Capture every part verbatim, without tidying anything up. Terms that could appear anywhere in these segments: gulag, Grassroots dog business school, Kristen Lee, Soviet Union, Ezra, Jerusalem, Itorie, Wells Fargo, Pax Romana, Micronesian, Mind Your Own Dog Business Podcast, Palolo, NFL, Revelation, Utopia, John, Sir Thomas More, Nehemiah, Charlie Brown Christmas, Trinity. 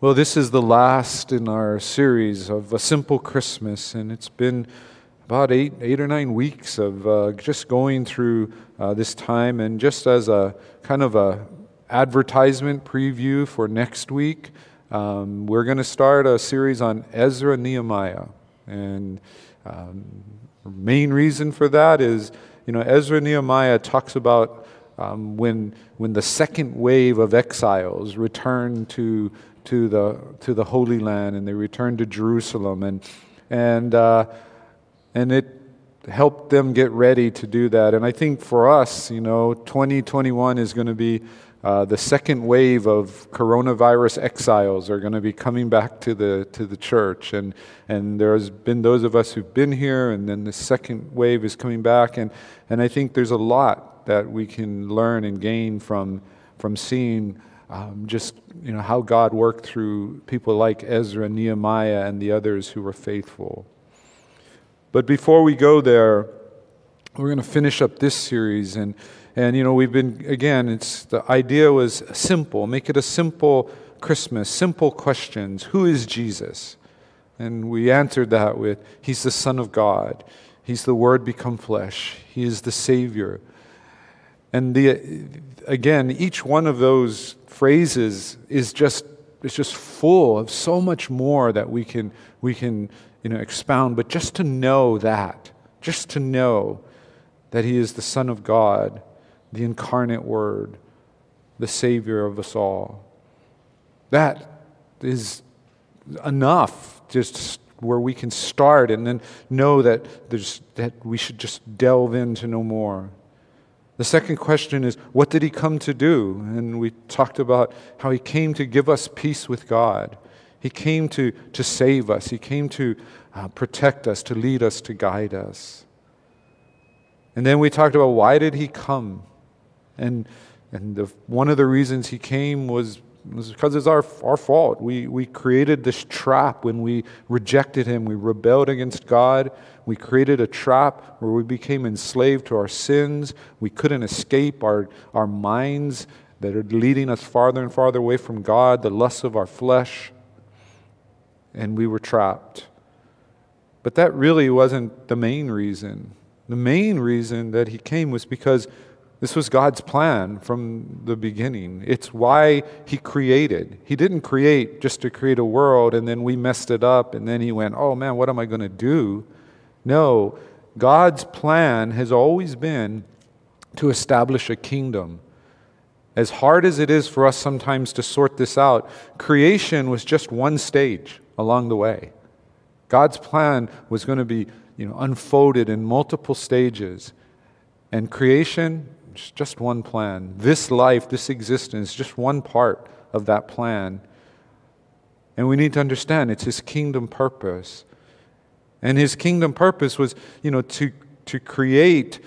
Well, this is the last in our series of A Simple Christmas, and it's been about eight, eight or nine weeks of uh, just going through uh, this time. And just as a kind of a advertisement preview for next week, um, we're going to start a series on Ezra and Nehemiah. And um, the main reason for that is, you know, Ezra and Nehemiah talks about um, when when the second wave of exiles return to to the to the Holy Land, and they returned to Jerusalem, and and uh, and it helped them get ready to do that. And I think for us, you know, twenty twenty-one is going to be uh, the second wave of coronavirus exiles are going to be coming back to the to the church, and and there's been those of us who've been here, and then the second wave is coming back, and and I think there's a lot that we can learn and gain from from seeing. Um, just, you know, how God worked through people like Ezra, Nehemiah, and the others who were faithful. But before we go there, we're going to finish up this series. And, and you know, we've been, again, it's the idea was simple. Make it a simple Christmas, simple questions. Who is Jesus? And we answered that with, He's the Son of God. He's the Word become flesh. He is the Savior. And the again, each one of those phrases is just it's just full of so much more that we can we can you know expound. But just to know that, just to know that He is the Son of God, the incarnate Word, the Savior of us all. That is enough. Just where we can start, and then know that there's that we should just delve into no more. The second question is, what did He come to do? And we talked about how He came to give us peace with God. He came to, to save us. He came to uh, protect us, to lead us, to guide us. And then we talked about, why did He come? And and the, one of the reasons He came was, was because it's our our fault. We, we created this trap when we rejected Him. We rebelled against God. We created a trap where we became enslaved to our sins. We couldn't escape our, our minds that are leading us farther and farther away from God, the lusts of our flesh, and we were trapped. But that really wasn't the main reason. The main reason that He came was because this was God's plan from the beginning. It's why He created. He didn't create just to create a world, and then we messed it up, and then He went, oh man, what am I going to do? No, God's plan has always been to establish a kingdom. As hard as it is for us sometimes to sort this out, creation was just one stage along the way. God's plan was going to be, you know, unfolded in multiple stages. And creation, just one plan. This life, this existence, just one part of that plan. And we need to understand it's His kingdom purpose. And His kingdom purpose was, you know, to to create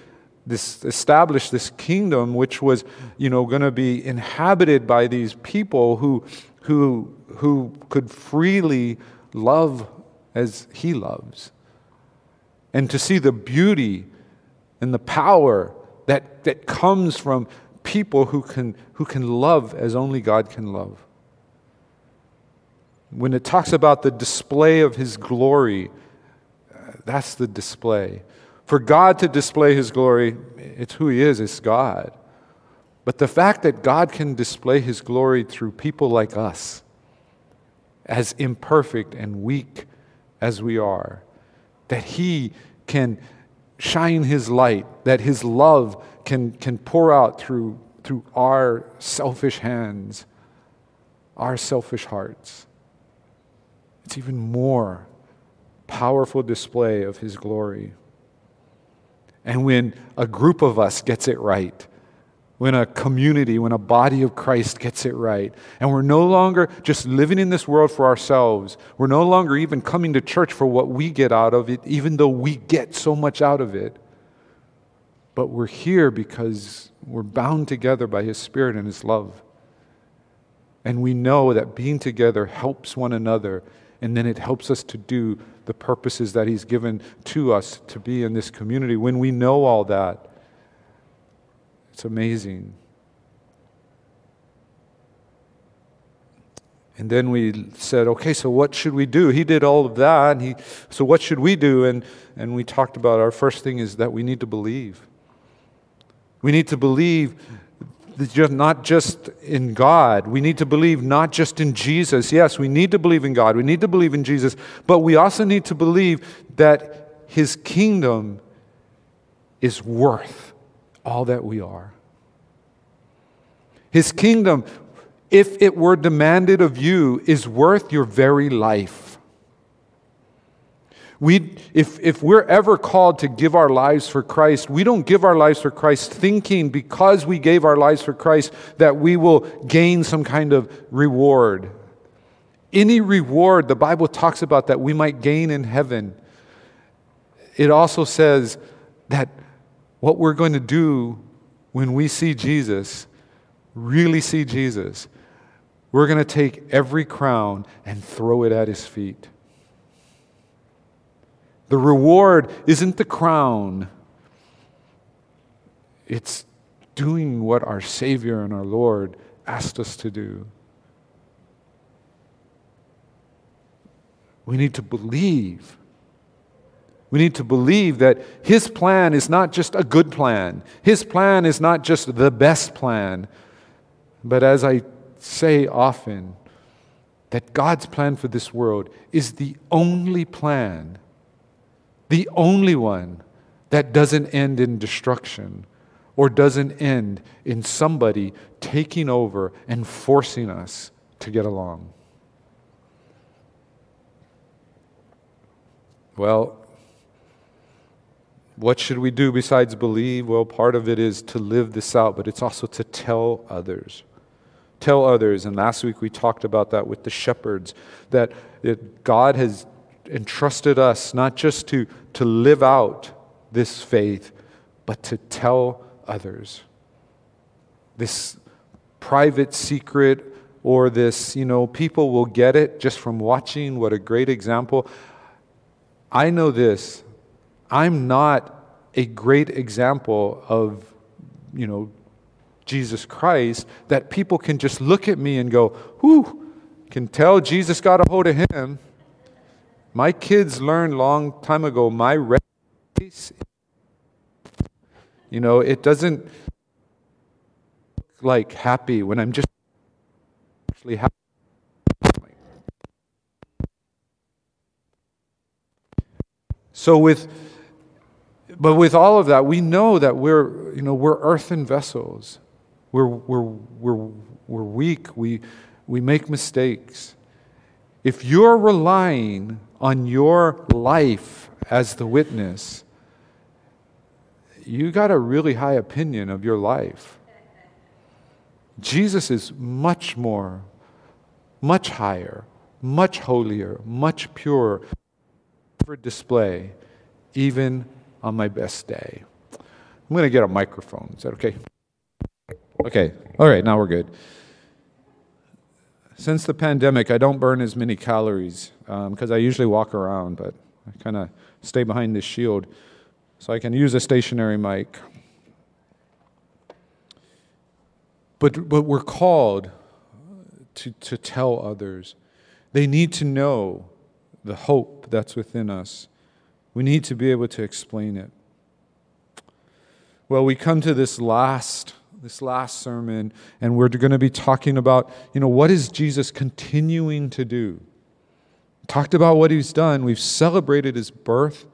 this, establish this kingdom, which was, you know, going to be inhabited by these people who who who could freely love as He loves, and to see the beauty and the power that that comes from people who can who can love as only God can love. When it talks about the display of His glory, that's the display. For God to display His glory, it's who He is, it's God. But the fact that God can display His glory through people like us, as imperfect and weak as we are, that He can shine His light, that His love can, can pour out through, through our selfish hands, our selfish hearts. It's even more powerful display of His glory. And when a group of us gets it right, when a community, when a body of Christ gets it right, and we're no longer just living in this world for ourselves, we're no longer even coming to church for what we get out of it, even though we get so much out of it, but we're here because we're bound together by His Spirit and His love. And we know that being together helps one another, and then it helps us to do the purposes that He's given to us to be in this community. When we know all that, it's amazing. And then we said, okay, so what should we do? He did all of that, and he, so what should we do? And, and we talked about our first thing is that we need to believe. We need to believe not just in God. We need to believe not just in Jesus. Yes, we need to believe in God. We need to believe in Jesus. But we also need to believe that His kingdom is worth all that we are. His kingdom, if it were demanded of you, is worth your very life. We, if, if we're ever called to give our lives for Christ, we don't give our lives for Christ thinking because we gave our lives for Christ that we will gain some kind of reward. Any reward, the Bible talks about that we might gain in heaven. It also says that what we're going to do when we see Jesus, really see Jesus, we're going to take every crown and throw it at His feet. The reward isn't the crown. It's doing what our Savior and our Lord asked us to do. We need to believe. We need to believe that His plan is not just a good plan. His plan is not just the best plan. But as I say often, that God's plan for this world is the only plan, the only one that doesn't end in destruction or doesn't end in somebody taking over and forcing us to get along. Well, what should we do besides believe? Well, part of it is to live this out, but it's also to tell others. Tell others, and last week we talked about that with the shepherds, that it, God has entrusted us not just to, to live out this faith, but to tell others. This private secret or this, you know, people will get it just from watching. What a great example. I know this. I'm not a great example of, you know, Jesus Christ, that people can just look at me and go, whew, can tell Jesus got a hold of him. My kids learned long time ago, my race, you know, it doesn't look like happy when I'm just actually happy. So with, but with all of that, we know that we're, you know, we're earthen vessels. We're, we're, we're, we're weak. We, we make mistakes. If you're relying on your life as the witness, you got a really high opinion of your life. Jesus is much more, much higher, much holier, much purer for display, even on my best day. I'm going to get a microphone. Is that okay? Okay, all right, now we're good. Since the pandemic, I don't burn as many calories because um, I usually walk around, but I kind of stay behind this shield so I can use a stationary mic. But, but we're called to, to tell others. They need to know the hope that's within us. We need to be able to explain it. Well, we come to this last This last sermon, and we're going to be talking about, you know, what is Jesus continuing to do? Talked about what He's done. We've celebrated His birth.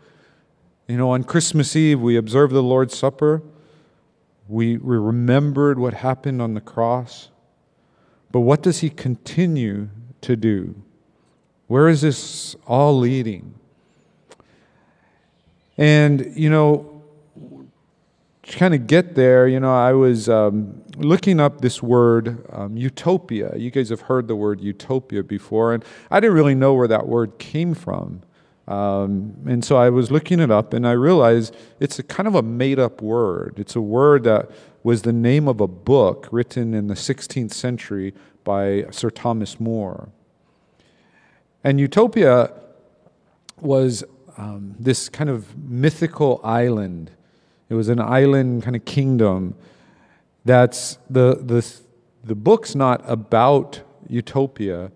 You know, on Christmas Eve, we observed the Lord's Supper. We, we remembered what happened on the cross. But what does He continue to do? Where is this all leading? And, you know, to kind of get there, you know, I was um, looking up this word, um, utopia. You guys have heard the word utopia before, and I didn't really know where that word came from. Um, and so I was looking it up, and I realized it's a kind of a made-up word. It's a word that was the name of a book written in the sixteenth century by Sir Thomas More. And utopia was um, this kind of mythical island. It was an island kind of kingdom. That's the the the book's not about utopia.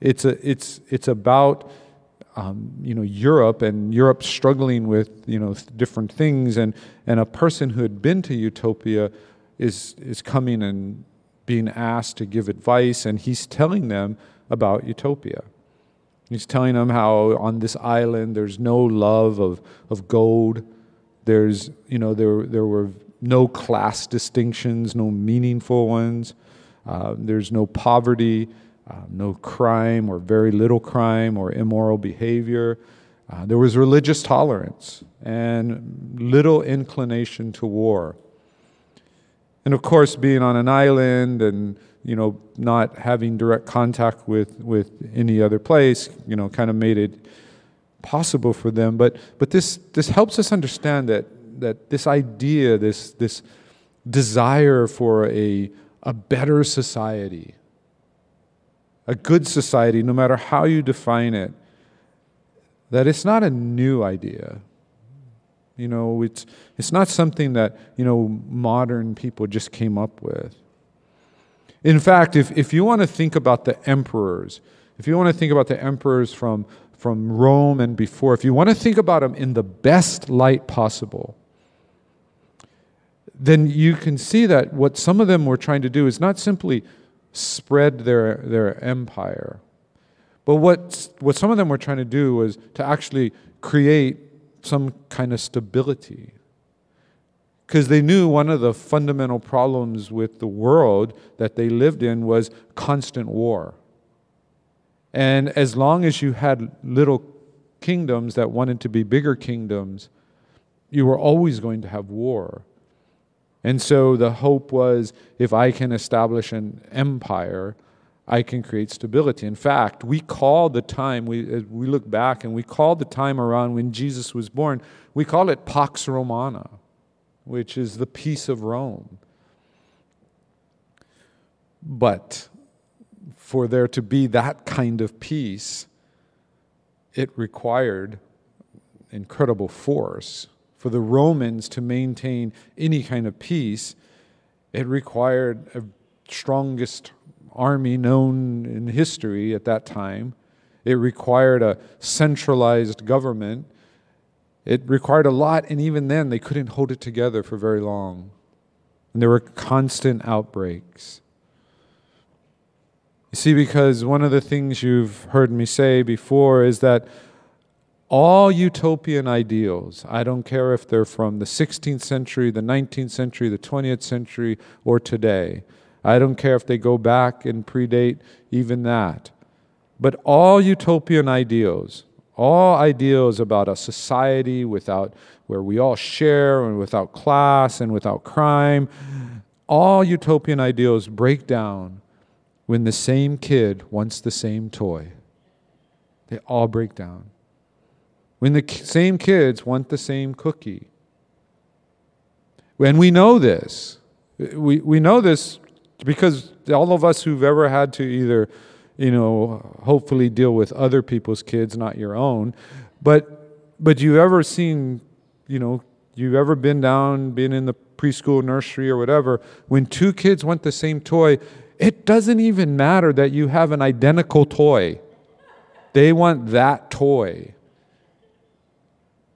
It's a, it's it's about um, you know, Europe and Europe struggling with, you know, different things, and and a person who had been to Utopia is is coming and being asked to give advice, and he's telling them about Utopia. He's telling them how on this island there's no love of of gold. There's, you know, there there were no class distinctions, no meaningful ones. Uh, there's no poverty. Uh, no crime, or very little crime, or immoral behavior. Uh, there was religious tolerance and little inclination to war. And of course, being on an island and, you know, not having direct contact with, with any other place, you know, kind of made it possible for them. But but this this helps us understand that that this idea, this this desire for a a better society. A good society, no matter how you define it, that it's not a new idea. You know, it's it's not something that, you know, modern people just came up with. In fact, if, if you want to think about the emperors, if you want to think about the emperors from, from Rome and before, if you want to think about them in the best light possible, then you can see that what some of them were trying to do is not simply spread their their empire. But what what some of them were trying to do was to actually create some kind of stability. Because they knew one of the fundamental problems with the world that they lived in was constant war. And as long as you had little kingdoms that wanted to be bigger kingdoms, you were always going to have war. And so the hope was, if I can establish an empire, I can create stability. In fact, we call the time, we, as we look back and we call the time around when Jesus was born, we call it Pax Romana, which is the peace of Rome. But for there to be that kind of peace, it required incredible force. For the Romans to maintain any kind of peace, it required the strongest army known in history at that time. It required a centralized government. It required a lot, and even then they couldn't hold it together for very long. And there were constant outbreaks. You see, because one of the things you've heard me say before is that all utopian ideals, I don't care if they're from the sixteenth century, the nineteenth century, the twentieth century, or today. I don't care if they go back and predate even that. But all utopian ideals, all ideals about a society without, where we all share and without class and without crime, all utopian ideals break down when the same kid wants the same toy. They all break down. When the same kids want the same cookie. And we know this. We, we know this because all of us who've ever had to either, you know, hopefully deal with other people's kids, not your own, but but you've ever seen, you know, you've ever been down, been in the preschool, nursery, or whatever, when two kids want the same toy, it doesn't even matter that you have an identical toy. They want that toy.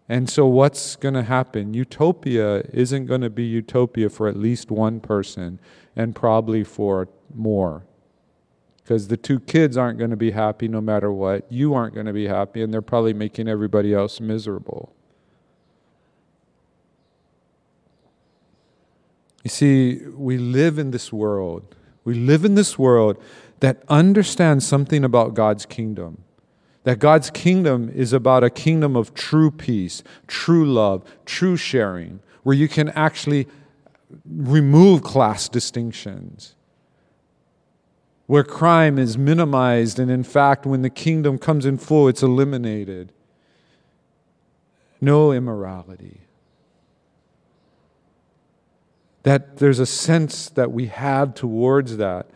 And so what's going to happen? Utopia isn't going to be utopia for at least one person, and probably for more. Because the two kids aren't going to be happy no matter what. You aren't going to be happy, and they're probably making everybody else miserable. You see, we live in this world. We live in this world that understands something about God's kingdom. That God's kingdom is about a kingdom of true peace, true love, true sharing, where you can actually remove class distinctions, where crime is minimized, and in fact, when the kingdom comes in full, it's eliminated. No immorality. That there's a sense that we have towards that,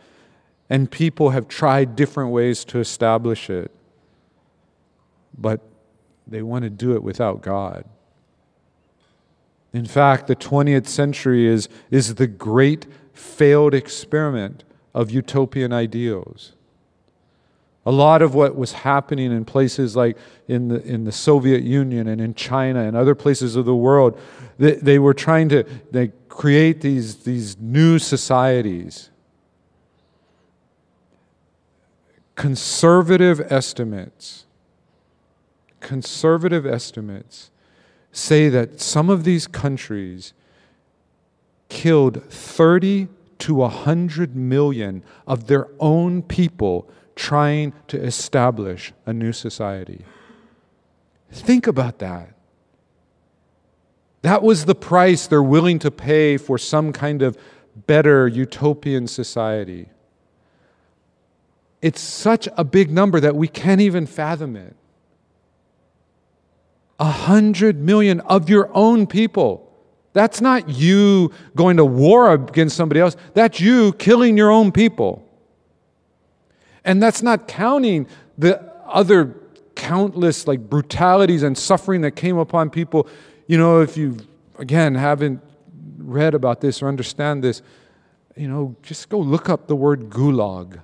and people have tried different ways to establish it. But they want to do it without God. In fact, the twentieth century is, is the great failed experiment of utopian ideals. A lot of what was happening in places like in the, in the Soviet Union and in China and other places of the world, they, they were trying to they create these, these new societies. Conservative estimates, conservative estimates say that some of these countries killed thirty to one hundred million of their own people trying to establish a new society. Think about that. That was the price they're willing to pay for some kind of better utopian society. It's such a big number that we can't even fathom it. A hundred million of your own people. That's not you going to war against somebody else. That's you killing your own people. And that's not counting the other countless like brutalities and suffering that came upon people. You know, if you, again, haven't read about this or understand this, you know, just go look up the word gulag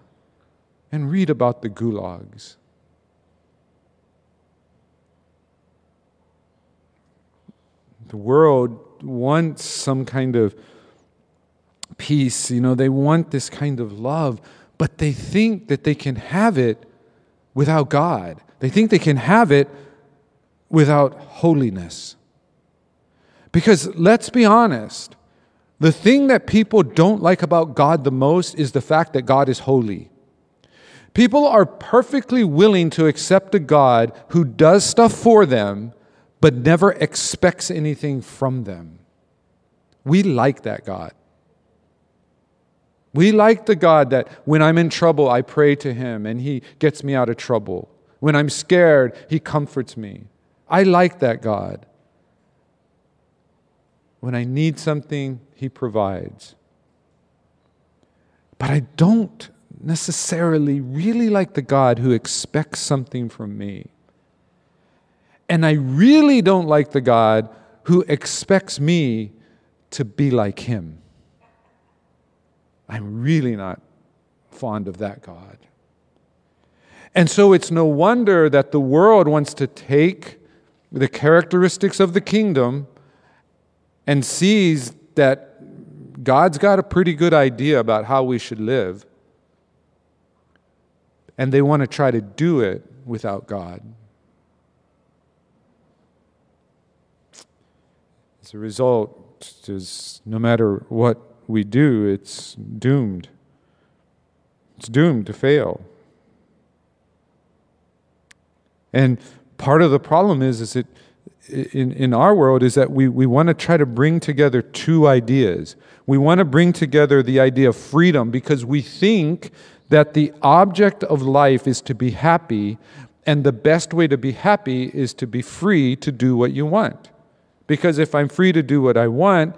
and read about the gulags. The world wants some kind of peace. You know, they want this kind of love. But they think that they can have it without God. They think they can have it without holiness. Because let's be honest, the thing that people don't like about God the most is the fact that God is holy. People are perfectly willing to accept a God who does stuff for them, but never expects anything from them. We like that God. We like the God that when I'm in trouble, I pray to Him and He gets me out of trouble. When I'm scared, He comforts me. I like that God. When I need something, He provides. But I don't necessarily really like the God who expects something from me. And I really don't like the God who expects me to be like Him. I'm really not fond of that God. And so it's no wonder that the world wants to take the characteristics of the kingdom and sees that God's got a pretty good idea about how we should live. And they want to try to do it without God. As a result, just no matter what we do, it's doomed. It's doomed to fail. And part of the problem is, is it in, in our world is that we, we want to try to bring together two ideas. We want to bring together the idea of freedom because we think that the object of life is to be happy, and the best way to be happy is to be free to do what you want. Because if I'm free to do what I want,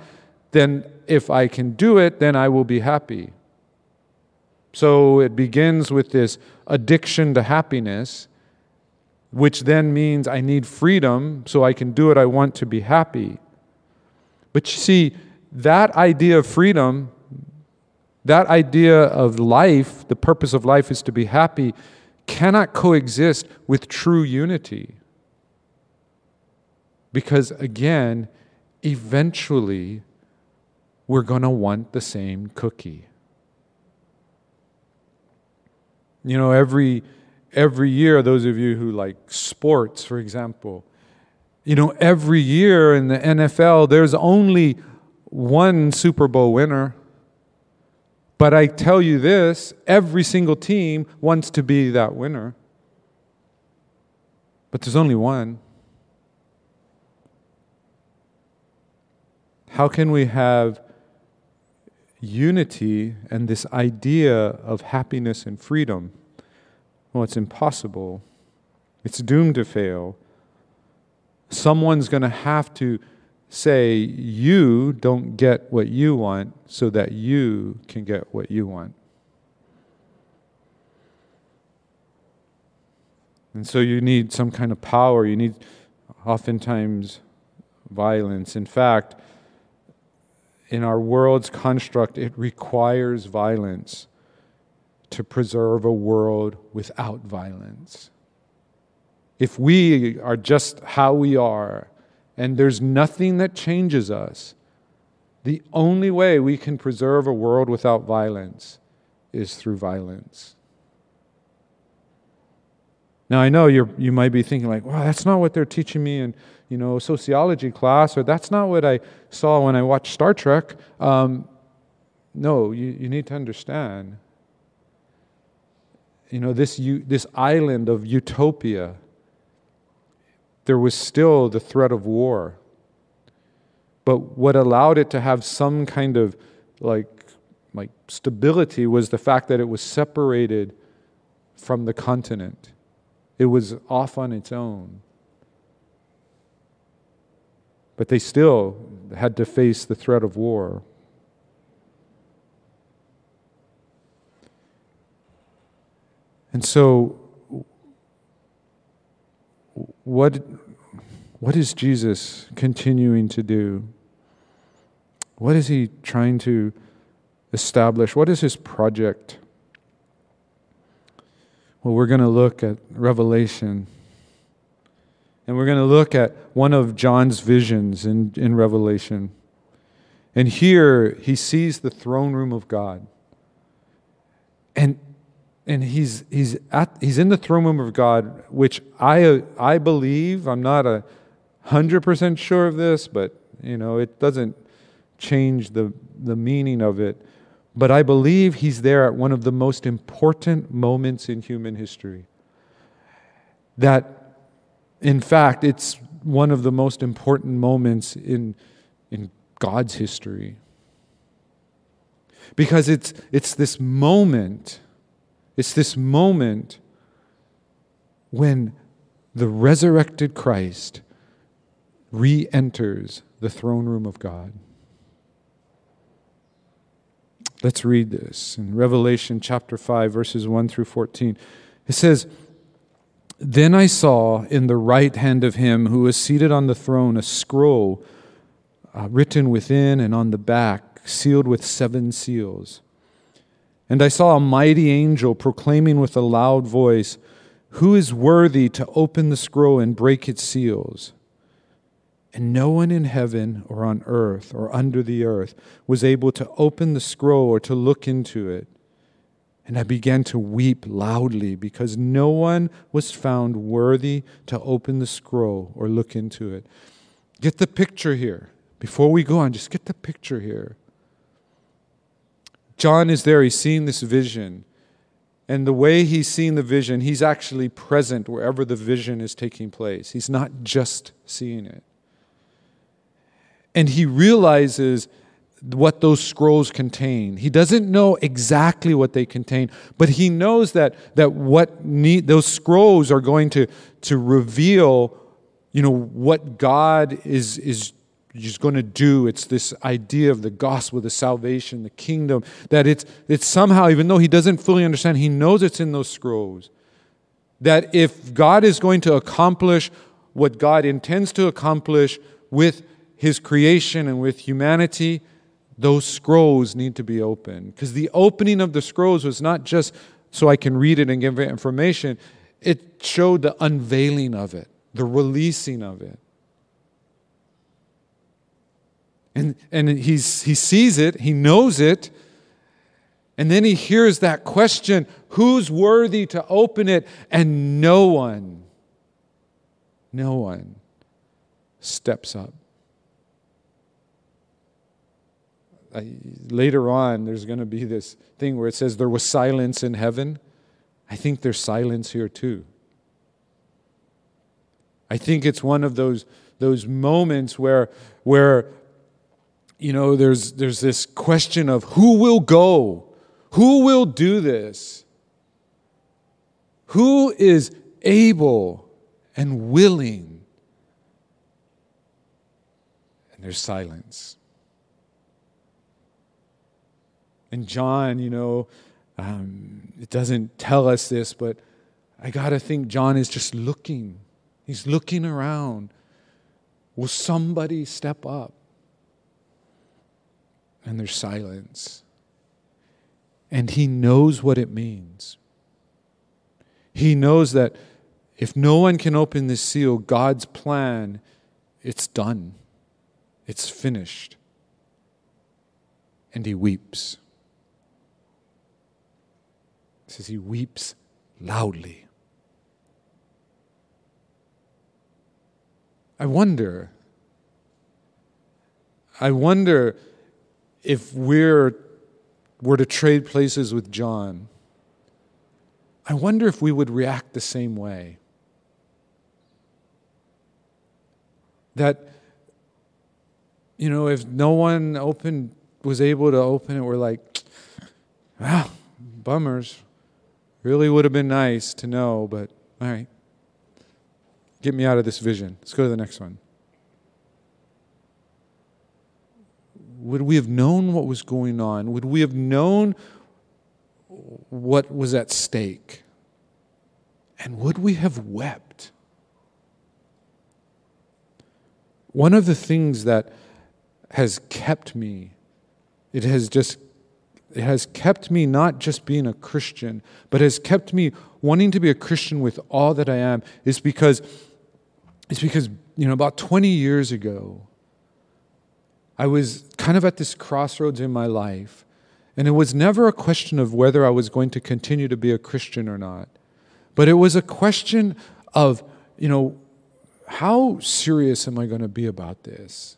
then if I can do it, then I will be happy. So it begins with this addiction to happiness, which then means I need freedom so I can do what I want to be happy. But you see, that idea of freedom, that idea of life, the purpose of life is to be happy, cannot coexist with true unity. Because again, eventually, we're going to want the same cookie. You know, every every year, those of you who like sports, for example, you know, every year in the N F L, there's only one Super Bowl winner. But I tell you this, every single team wants to be that winner. But there's only one. How can we have unity and this idea of happiness and freedom? Well, it's impossible. It's doomed to fail. Someone's going to have to say, you don't get what you want so that you can get what you want. And so you need some kind of power. You need oftentimes violence. In fact, in our world's construct, it requires violence to preserve a world without violence. If we are just how we are, and there's nothing that changes us, the only way we can preserve a world without violence is through violence. Now, I know you're, you might be thinking like, wow, that's not what they're teaching me in, you know, sociology class, or that's not what I saw when I watched Star Trek. Um, no, you, you need to understand, you know, this, you, this island of Utopia, there was still the threat of war. But what allowed it to have some kind of like, like stability was the fact that it was separated from the continent. It was off on its own. But they still had to face the threat of war. And so, what, what is Jesus continuing to do? What is he trying to establish? What is his project? Well, we're going to look at Revelation. And we're going to look at one of John's visions in, in Revelation. And here, he sees the throne room of God. And, and he's, he's, at, he's in the throne room of God, which I, I believe, I'm not a hundred percent sure of this, but you know, it doesn't change the, the meaning of it. But I believe he's there at one of the most important moments in human history. That, in fact, it's one of the most important moments in, in God's history. Because it's, it's this moment, it's this moment when the resurrected Christ re-enters the throne room of God. Let's read this in Revelation chapter five, verses one through fourteen. It says, "Then I saw in the right hand of him who was seated on the throne a scroll uh, written within and on the back, sealed with seven seals. And I saw a mighty angel proclaiming with a loud voice, 'Who is worthy to open the scroll and break its seals?' And no one in heaven or on earth or under the earth was able to open the scroll or to look into it. And I began to weep loudly because no one was found worthy to open the scroll or look into it." Get the picture here. Before we go on, just get the picture here. John is there. He's seeing this vision. And the way he's seeing the vision, he's actually present wherever the vision is taking place. He's not just seeing it. And he realizes what those scrolls contain. He doesn't know exactly what they contain, but he knows that, that what need, those scrolls are going to, to reveal, you know, what God is, is, is going to do. It's this idea of the gospel, the salvation, the kingdom, that it's, it's somehow, even though he doesn't fully understand, he knows it's in those scrolls. That if God is going to accomplish what God intends to accomplish with His creation and with humanity, those scrolls need to be opened. Because the opening of the scrolls was not just so I can read it and give it information. It showed the unveiling of it, the releasing of it. And, and he's, he sees it, he knows it, and then he hears that question, who's worthy to open it? And no one, no one steps up. Later on, there's going to be this thing where it says there was silence in heaven. I think there's silence here too. I think it's one of those those moments where where you know there's there's this question of who will go, who will do this, who is able and willing, and there's silence. And John, you know, um, it doesn't tell us this, but I got to think John is just looking. He's looking around. Will somebody step up? And there's silence. And he knows what it means. He knows that if no one can open this seal, God's plan, it's done. It's finished. And he weeps. It says he weeps loudly. I wonder, I wonder if we're were to trade places with John, I wonder if we would react the same way. That, you know, if no one opened, was able to open it, we're like, ah, bummers. Really would have been nice to know, but all right. Get me out of this vision. Let's go to the next one. Would we have known what was going on? Would we have known what was at stake? And would we have wept? One of the things that has kept me, it has just, it has kept me not just being a Christian, but has kept me wanting to be a Christian with all that I am, is because It's because, you know, about twenty years ago, I was kind of at this crossroads in my life, and it was never a question of whether I was going to continue to be a Christian or not, but it was a question of, you know, how serious am I going to be about this?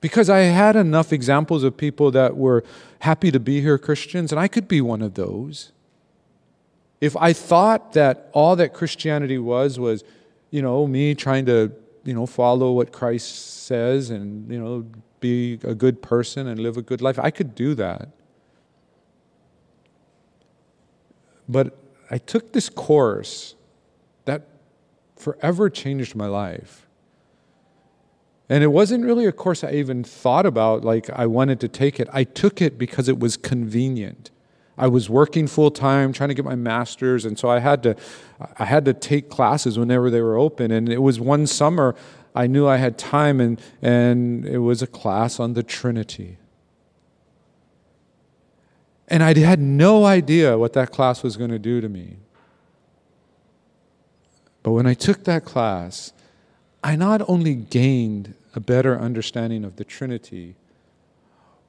Because I had enough examples of people that were happy to be here Christians, and I could be one of those. If I thought that all that Christianity was was, you know, me trying to, you know, follow what Christ says and, you know, be a good person and live a good life. I could do that. But I took this course that forever changed my life. And it wasn't really a course I even thought about, like I wanted to take it. I took it because it was convenient. I was working full-time, trying to get my master's, and so I had to I had to take classes whenever they were open. And it was one summer I knew I had time, and, and it was a class on the Trinity. And I had no idea what that class was going to do to me. But when I took that class, I not only gained a better understanding of the Trinity,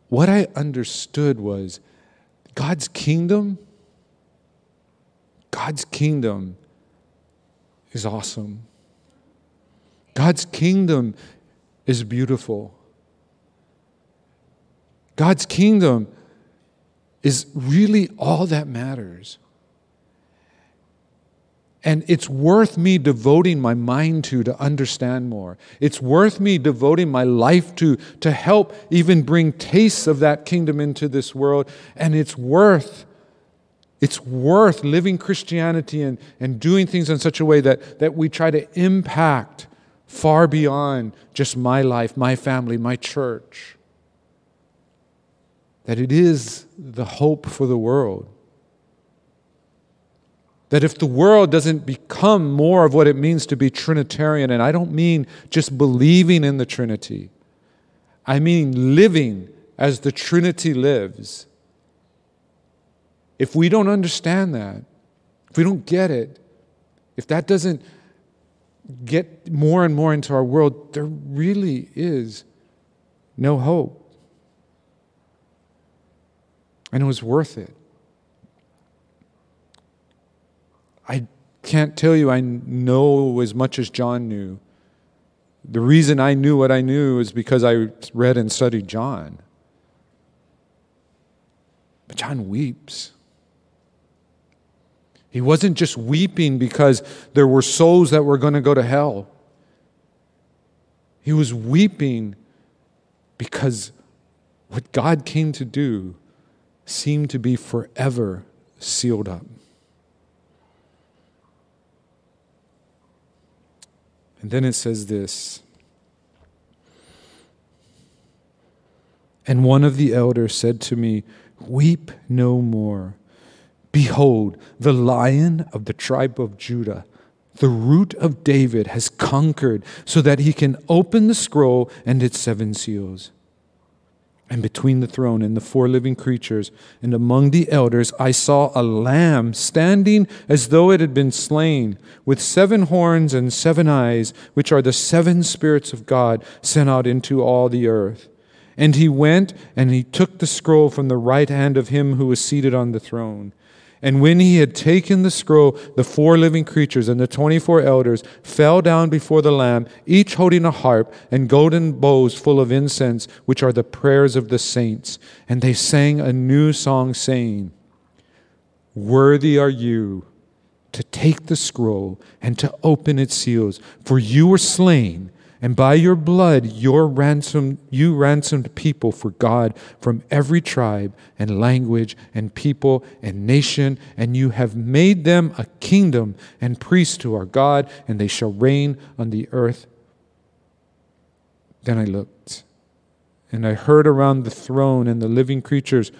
what I understood was God's kingdom, God's kingdom is awesome. God's kingdom is beautiful. God's kingdom is really all that matters. And it's worth me devoting my mind to, to understand more. It's worth me devoting my life to, to help even bring tastes of that kingdom into this world. And it's worth, it's worth living Christianity and, and doing things in such a way that, that we try to impact far beyond just my life, my family, my church. That it is the hope for the world. That if the world doesn't become more of what it means to be Trinitarian, and I don't mean just believing in the Trinity, I mean living as the Trinity lives. If we don't understand that, if we don't get it, if that doesn't get more and more into our world, there really is no hope. And it was worth it. I can't tell you I know as much as John knew. The reason I knew what I knew is because I read and studied John. But John weeps. He wasn't just weeping because there were souls that were going to go to hell. He was weeping because what God came to do seemed to be forever sealed up. And then it says this, and one of the elders said to me, weep no more. Behold, the Lion of the tribe of Judah, the Root of David, has conquered so that he can open the scroll and its seven seals. And between the throne and the four living creatures and among the elders, I saw a lamb standing as though it had been slain, with seven horns and seven eyes, which are the seven spirits of God sent out into all the earth. And he went and he took the scroll from the right hand of him who was seated on the throne. And when he had taken the scroll, the four living creatures and the twenty-four elders fell down before the Lamb, each holding a harp and golden bowls full of incense, which are the prayers of the saints. And they sang a new song, saying, "Worthy are you to take the scroll and to open its seals, for you were slain, and by your blood your ransom, you ransomed people for God from every tribe and language and people and nation, and you have made them a kingdom and priests to our God, and they shall reign on the earth." Then I looked, and I heard around the throne and the living creatures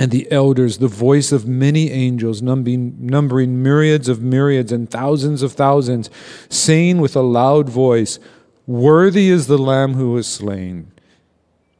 and the elders the voice of many angels, numbering, numbering myriads of myriads and thousands of thousands, saying with a loud voice, "Worthy is the Lamb who was slain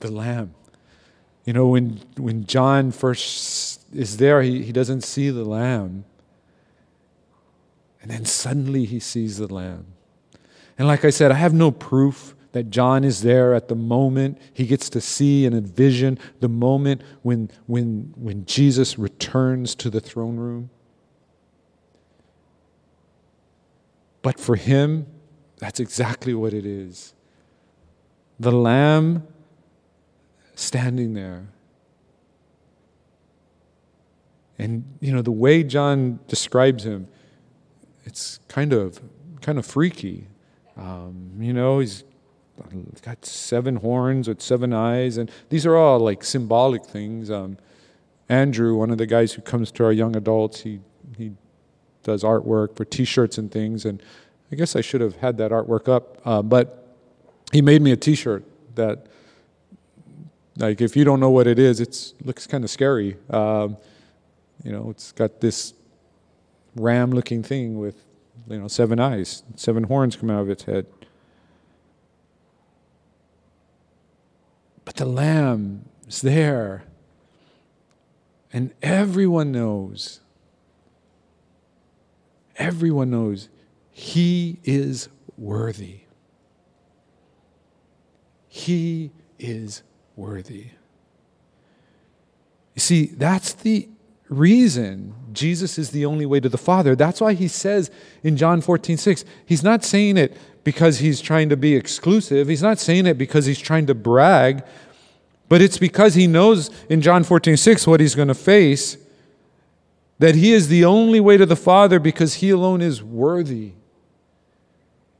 The Lamb. You know, when when John first is there, he, he doesn't see the Lamb. And then suddenly he sees the Lamb. And like I said, I have no proof that John is there at the moment. He gets to see and envision the moment when when when Jesus returns to the throne room. But for him, that's exactly what it is. The Lamb standing there. And you know, the way John describes him, it's kind of kind of freaky. Um, you know, he's got seven horns with seven eyes, and these are all like symbolic things. Um, Andrew, one of the guys who comes to our young adults, he he does artwork for T-shirts and things. And I guess I should have had that artwork up, uh, but he made me a T-shirt that, like, if you don't know what it is, it looks kind of scary. Um, you know, it's got this ram-looking thing with, you know, seven eyes, seven horns come out of its head. But the Lamb is there, and everyone knows. Everyone knows he is worthy. He is worthy. Worthy. You see, that's the reason Jesus is the only way to the Father. That's why he says in John fourteen six, he's not saying it because he's trying to be exclusive. He's not saying it because he's trying to brag, but it's because he knows in John fourteen six what he's going to face, that he is the only way to the Father because he alone is worthy.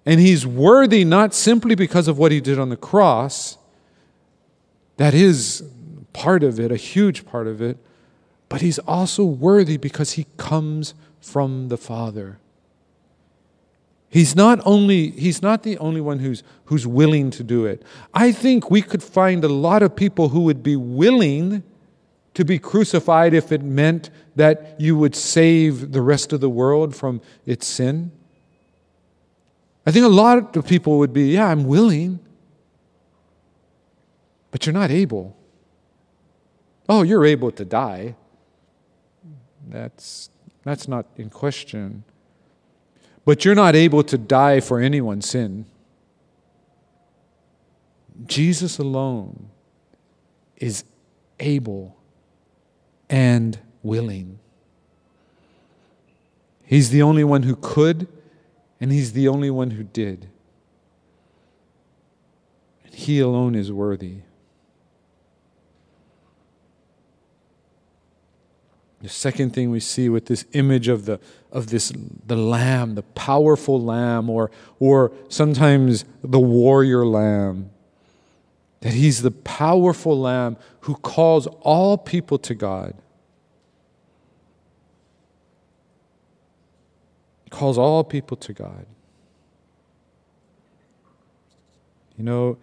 And he's worthy not simply because of what he did on the cross. That is part of it, a huge part of it. But he's also worthy because he comes from the Father. He's not only, he's not the only one who's, who's willing to do it. I think we could find a lot of people who would be willing to be crucified if it meant that you would save the rest of the world from its sin. I think a lot of people would be, yeah, I'm willing. But you're not able. Oh, you're able to die. That's, that's not in question. But you're not able to die for anyone's sin. Jesus alone is able and willing. He's the only one who could, and he's the only one who did. He alone is worthy. The second thing we see with this image of the of this the lamb, the powerful lamb, or or sometimes the warrior lamb, that he's the powerful Lamb who calls all people to God. Calls all people to God. You know,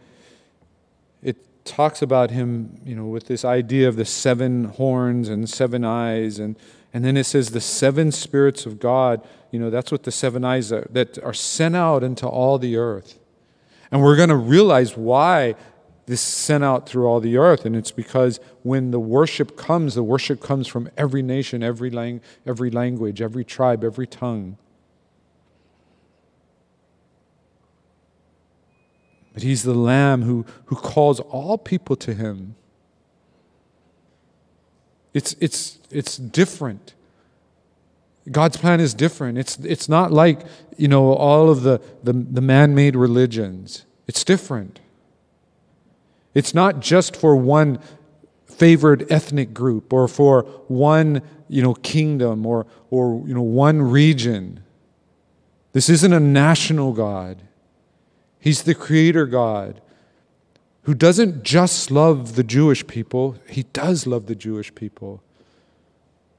it talks about him, you know, with this idea of the seven horns and seven eyes, and, and then it says the seven spirits of God, you know, that's what the seven eyes are, that are sent out into all the earth. And we're going to realize why this is sent out through all the earth, and it's because when the worship comes, the worship comes from every nation, every, lang- every language, every tribe, every tongue. But he's the Lamb who, who calls all people to him. It's, it's, it's different. God's plan is different. It's, it's not like, you know, all of the, the, the man-made religions. It's different. It's not just for one favored ethnic group or for one, you know, kingdom or, or you know, one region. This isn't a national God. He's the creator God who doesn't just love the Jewish people. He does love the Jewish people.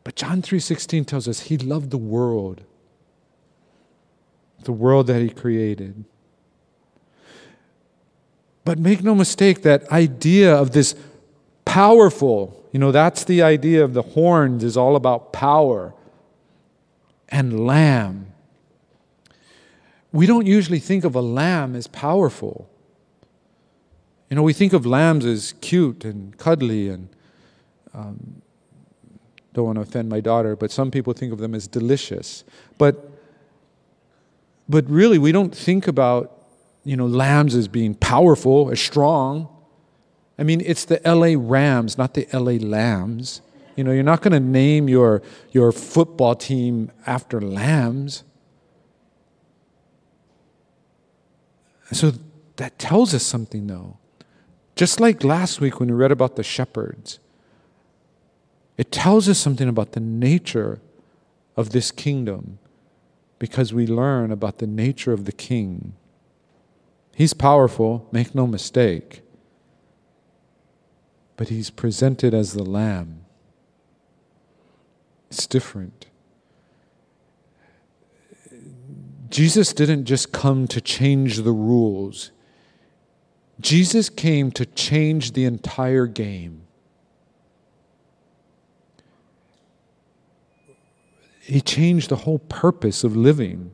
But John three sixteen tells us he loved the world, the world that he created. But make no mistake, that idea of this powerful, you know, that's the idea of the horns is all about power and lamb. We don't usually think of a lamb as powerful. You know, we think of lambs as cute and cuddly and um, don't want to offend my daughter, but some people think of them as delicious. But, but really, we don't think about, you know, lambs as being powerful, as strong. I mean, it's the L A Rams, not the L A Lambs. You know, you're not going to name your, your football team after lambs. So that tells us something, though. Just like last week when we read about the shepherds, it tells us something about the nature of this kingdom because we learn about the nature of the king. He's powerful, make no mistake, but he's presented as the Lamb. It's different. Jesus didn't just come to change the rules. Jesus came to change the entire game. He changed the whole purpose of living.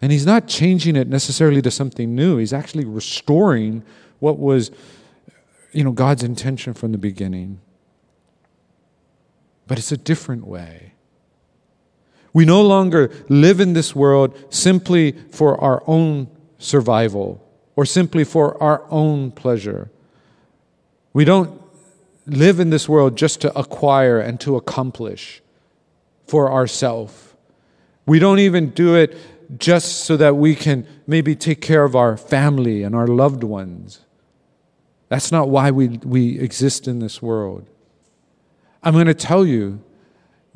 And he's not changing it necessarily to something new. He's actually restoring what was, you know, God's intention from the beginning. But it's a different way. We no longer live in this world simply for our own survival or simply for our own pleasure. We don't live in this world just to acquire and to accomplish for ourselves. We don't even do it just so that we can maybe take care of our family and our loved ones. That's not why we, we exist in this world. I'm going to tell you,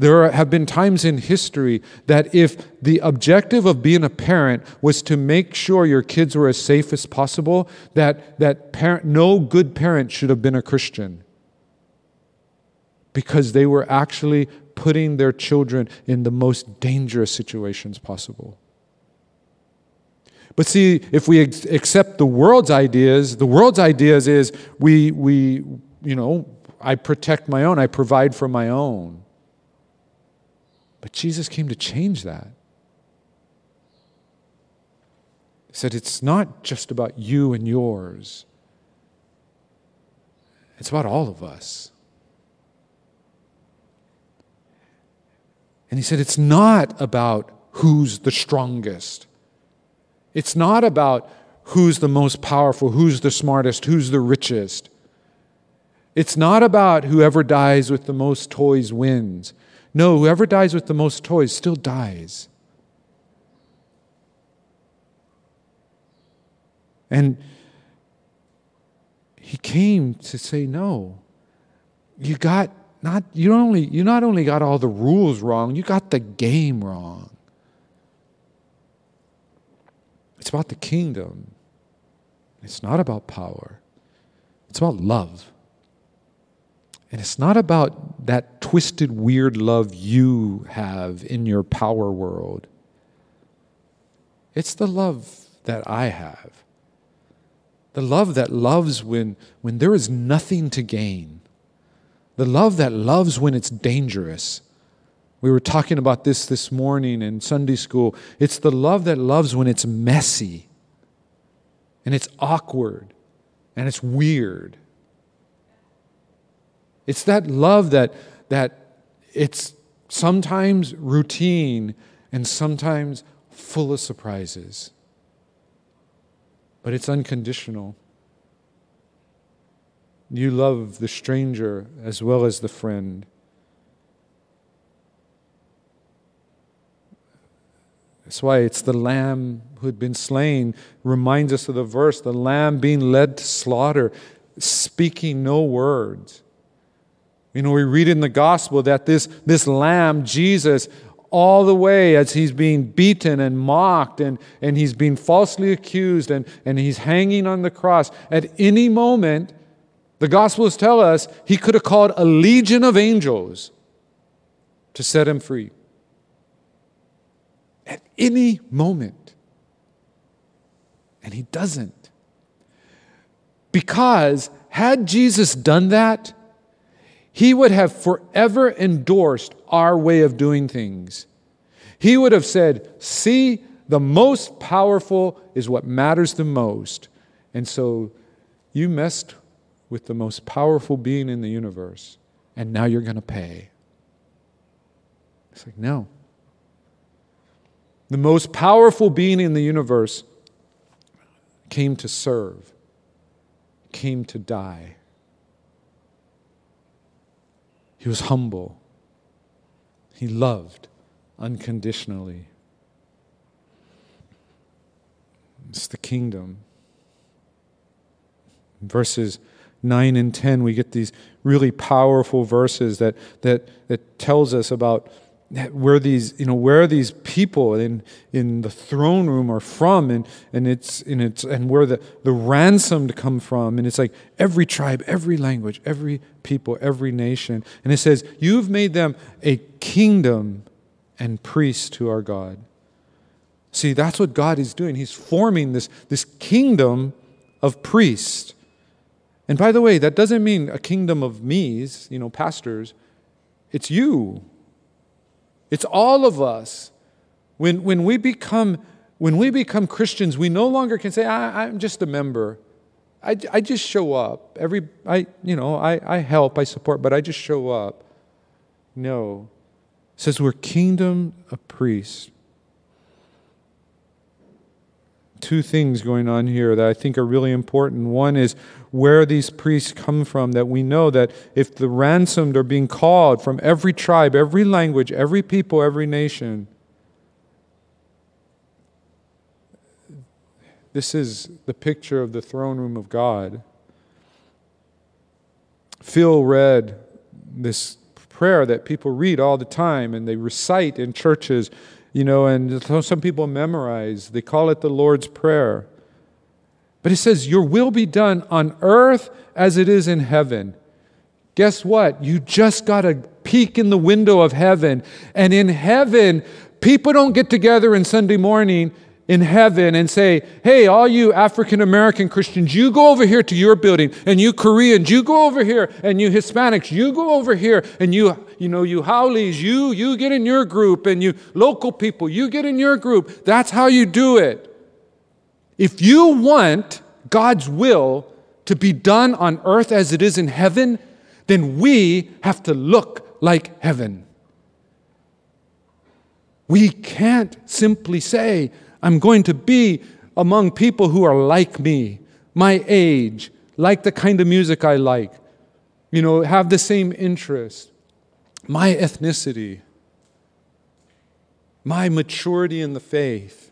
there have been times in history that if the objective of being a parent was to make sure your kids were as safe as possible, that, that parent, no good parent should have been a Christian because they were actually putting their children in the most dangerous situations possible. But see, if we ex- accept the world's ideas, the world's ideas is we, we, you know, I protect my own, I provide for my own. But Jesus came to change that. He said, it's not just about you and yours. It's about all of us. And he said, it's not about who's the strongest. It's not about who's the most powerful, who's the smartest, who's the richest. It's not about whoever dies with the most toys wins. No, whoever dies with the most toys still dies. And he came to say, no, you got not you only you not only got all the rules wrong, you got the game wrong. It's about the kingdom. It's not about power. It's about love. And it's not about that twisted, weird love you have in your power world. It's the love that I have. The love that loves when, when there is nothing to gain. The love that loves when it's dangerous. We were talking about this this morning in Sunday school. It's the love that loves when it's messy and it's awkward and it's weird. It's that love that, that it's sometimes routine and sometimes full of surprises. But it's unconditional. You love the stranger as well as the friend. That's why it's the lamb who had been slain. Reminds us of the verse, the lamb being led to slaughter, speaking no words. You know, we read in the gospel that this, this lamb, Jesus, all the way as he's being beaten and mocked and, and he's being falsely accused and, and he's hanging on the cross, at any moment, the Gospels tell us he could have called a legion of angels to set him free. At any moment. And he doesn't. Because had Jesus done that, he would have forever endorsed our way of doing things. He would have said, see, the most powerful is what matters the most. And so you messed with the most powerful being in the universe, and now you're going to pay. It's like, no. The most powerful being in the universe came to serve, came to die. He was humble. He loved unconditionally. It's the kingdom. Verses nine and ten, we get these really powerful verses that that that tells us about where these, you know, where these people in in the throne room are from, and and it's and it's and where the, the ransomed come from. And it's like every tribe, every language, every people, every nation. And it says, you've made them a kingdom and priests to our God. See, that's what God is doing. He's forming this, this kingdom of priests. And by the way, that doesn't mean a kingdom of me's, you know, pastors. It's you. It's all of us. When, when, we become, when we become Christians, we no longer can say, I, I'm just a member. I, I just show up. Every, I, you know, I, I help, I support, but I just show up. No. It says we're kingdom of priests. Two things going on here that I think are really important. One is where these priests come from, that we know that if the ransomed are being called from every tribe, every language, every people, every nation, this is the picture of the throne room of God. Phil read this prayer that people read all the time and they recite in churches. You know, and some people memorize. They call it the Lord's Prayer. But it says, your will be done on earth as it is in heaven. Guess what? You just got a peek in the window of heaven. And in heaven, people don't get together on Sunday morning in heaven and say, hey, all you African-American Christians, you go over here to your building, and you Koreans, you go over here, and you Hispanics, you go over here, and you, you know, you Howleys, you, you get in your group, and you local people, you get in your group. That's how you do it. If you want God's will to be done on earth as it is in heaven, then we have to look like heaven. We can't simply say, I'm going to be among people who are like me, my age, like the kind of music I like, you know, have the same interests, my ethnicity, my maturity in the faith.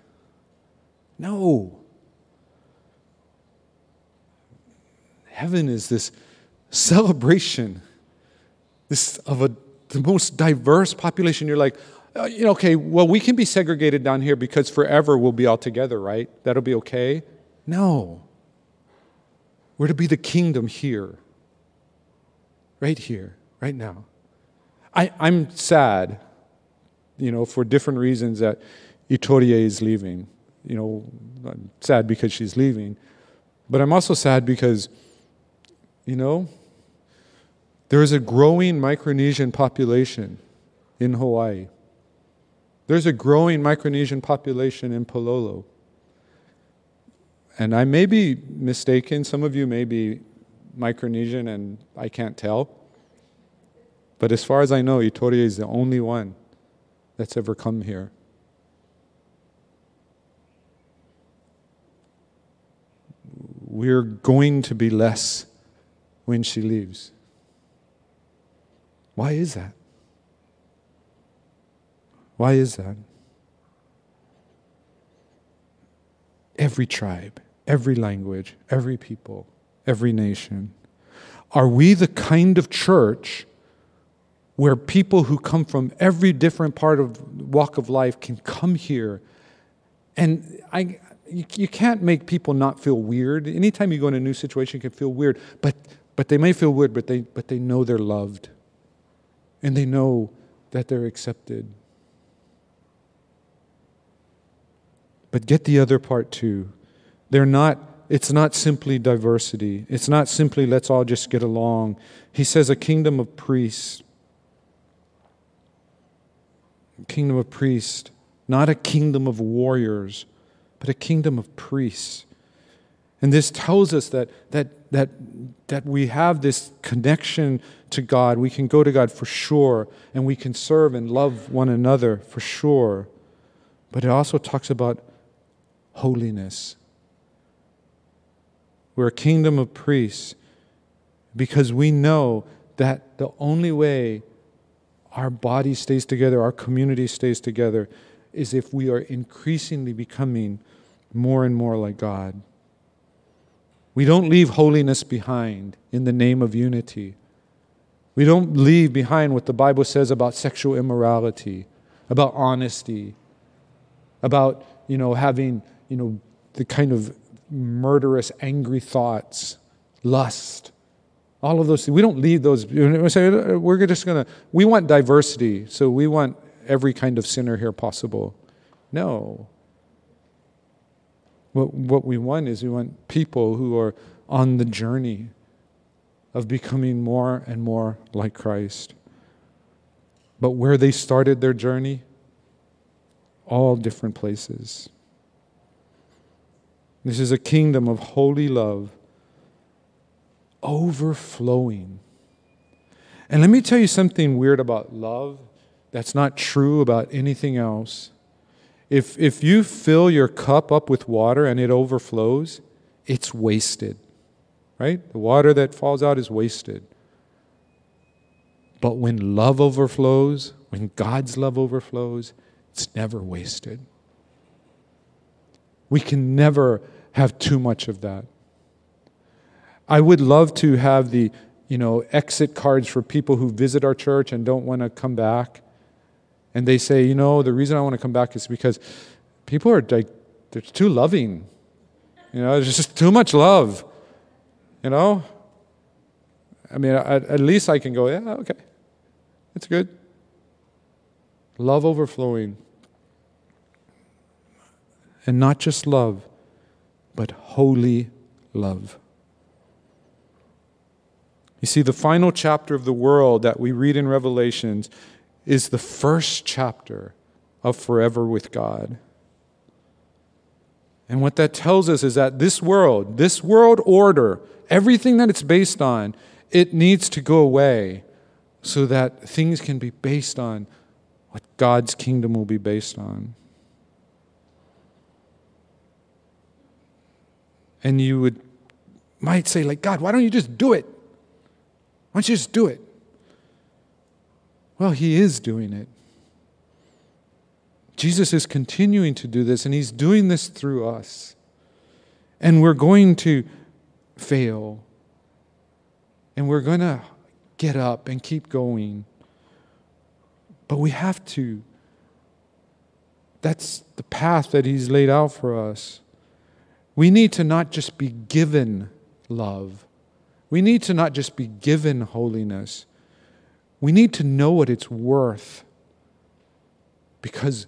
No. Heaven is this celebration, this of a, the most diverse population. You're like, okay, well, we can be segregated down here because forever we'll be all together, right? That'll be okay? No. We're to be the kingdom here, right here, right now. I, I'm sad, you know, for different reasons that Itorie is leaving. You know, I'm sad because she's leaving. But I'm also sad because, you know, there is a growing Micronesian population in Hawaii. There's a growing Micronesian population in Palolo. And I may be mistaken. Some of you may be Micronesian and I can't tell. But as far as I know, Itorie is the only one that's ever come here. We're going to be less when she leaves. Why is that? Why is that? Every tribe, every language, every people, every nation. Are we the kind of church where people who come from every different part of walk of life can come here? And I, you, you can't make people not feel weird. Anytime you go in a new situation, you can feel weird. But, but they may feel weird, but they, but they know they're loved. And they know that they're accepted. But get the other part too. They're not, it's not simply diversity. It's not simply let's all just get along. He says a kingdom of priests. A kingdom of priests. Not a kingdom of warriors, but a kingdom of priests. And this tells us that that that that we have this connection to God. We can go to God for sure, and we can serve and love one another for sure. But it also talks about holiness. We're a kingdom of priests because we know that the only way our body stays together, our community stays together, is if we are increasingly becoming more and more like God. We don't leave holiness behind in the name of unity. We don't leave behind what the Bible says about sexual immorality, about honesty, about, you know, having, you know, the kind of murderous, angry thoughts, lust, all of those things. We don't leave those. We say, we're just going to, we want diversity, so we want every kind of sinner here possible. No. What, what we want is we want people who are on the journey of becoming more and more like Christ. But where they started their journey, all different places. This is a kingdom of holy love overflowing. And let me tell you something weird about love that's not true about anything else. If, if you fill your cup up with water and it overflows, it's wasted, right? The water that falls out is wasted. But when love overflows, when God's love overflows, it's never wasted. We can never have too much of that. I would love to have the, you know, exit cards for people who visit our church and don't want to come back. And they say, you know, the reason I want to come back is because people are, like, they're too loving. You know, there's just too much love. You know? I mean, at, at least I can go, yeah, okay. It's good. Love overflowing. And not just love, but holy love. You see, the final chapter of the world that we read in Revelation is the first chapter of Forever with God. And what that tells us is that this world, this world order, everything that it's based on, it needs to go away so that things can be based on what God's kingdom will be based on. And you would might say, like, God, why don't you just do it? Why don't you just do it? Well, he is doing it. Jesus is continuing to do this, and he's doing this through us. And we're going to fail. And we're going to get up and keep going. But we have to. That's the path that he's laid out for us. We need to not just be given love. We need to not just be given holiness. We need to know what it's worth because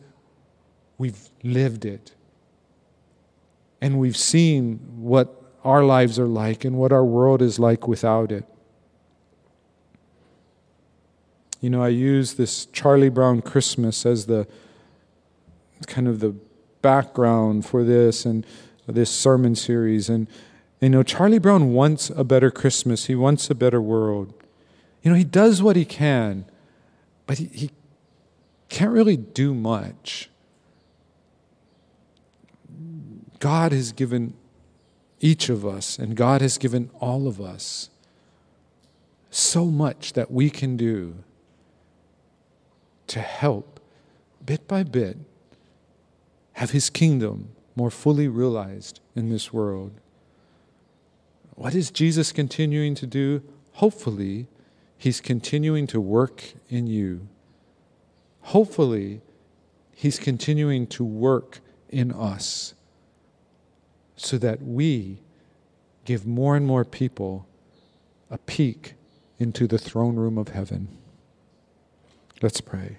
we've lived it. And we've seen what our lives are like and what our world is like without it. You know, I use this Charlie Brown Christmas as the kind of the background for this and this sermon series. And, you know, Charlie Brown wants a better Christmas. He wants a better world. You know, he does what he can, but he, he can't really do much. God has given each of us, and God has given all of us so much that we can do to help, bit by bit, have His kingdom more fully realized in this world. What is Jesus continuing to do? Hopefully, He's continuing to work in you. Hopefully, He's continuing to work in us, so that we give more and more people a peek into the throne room of heaven. Let's pray.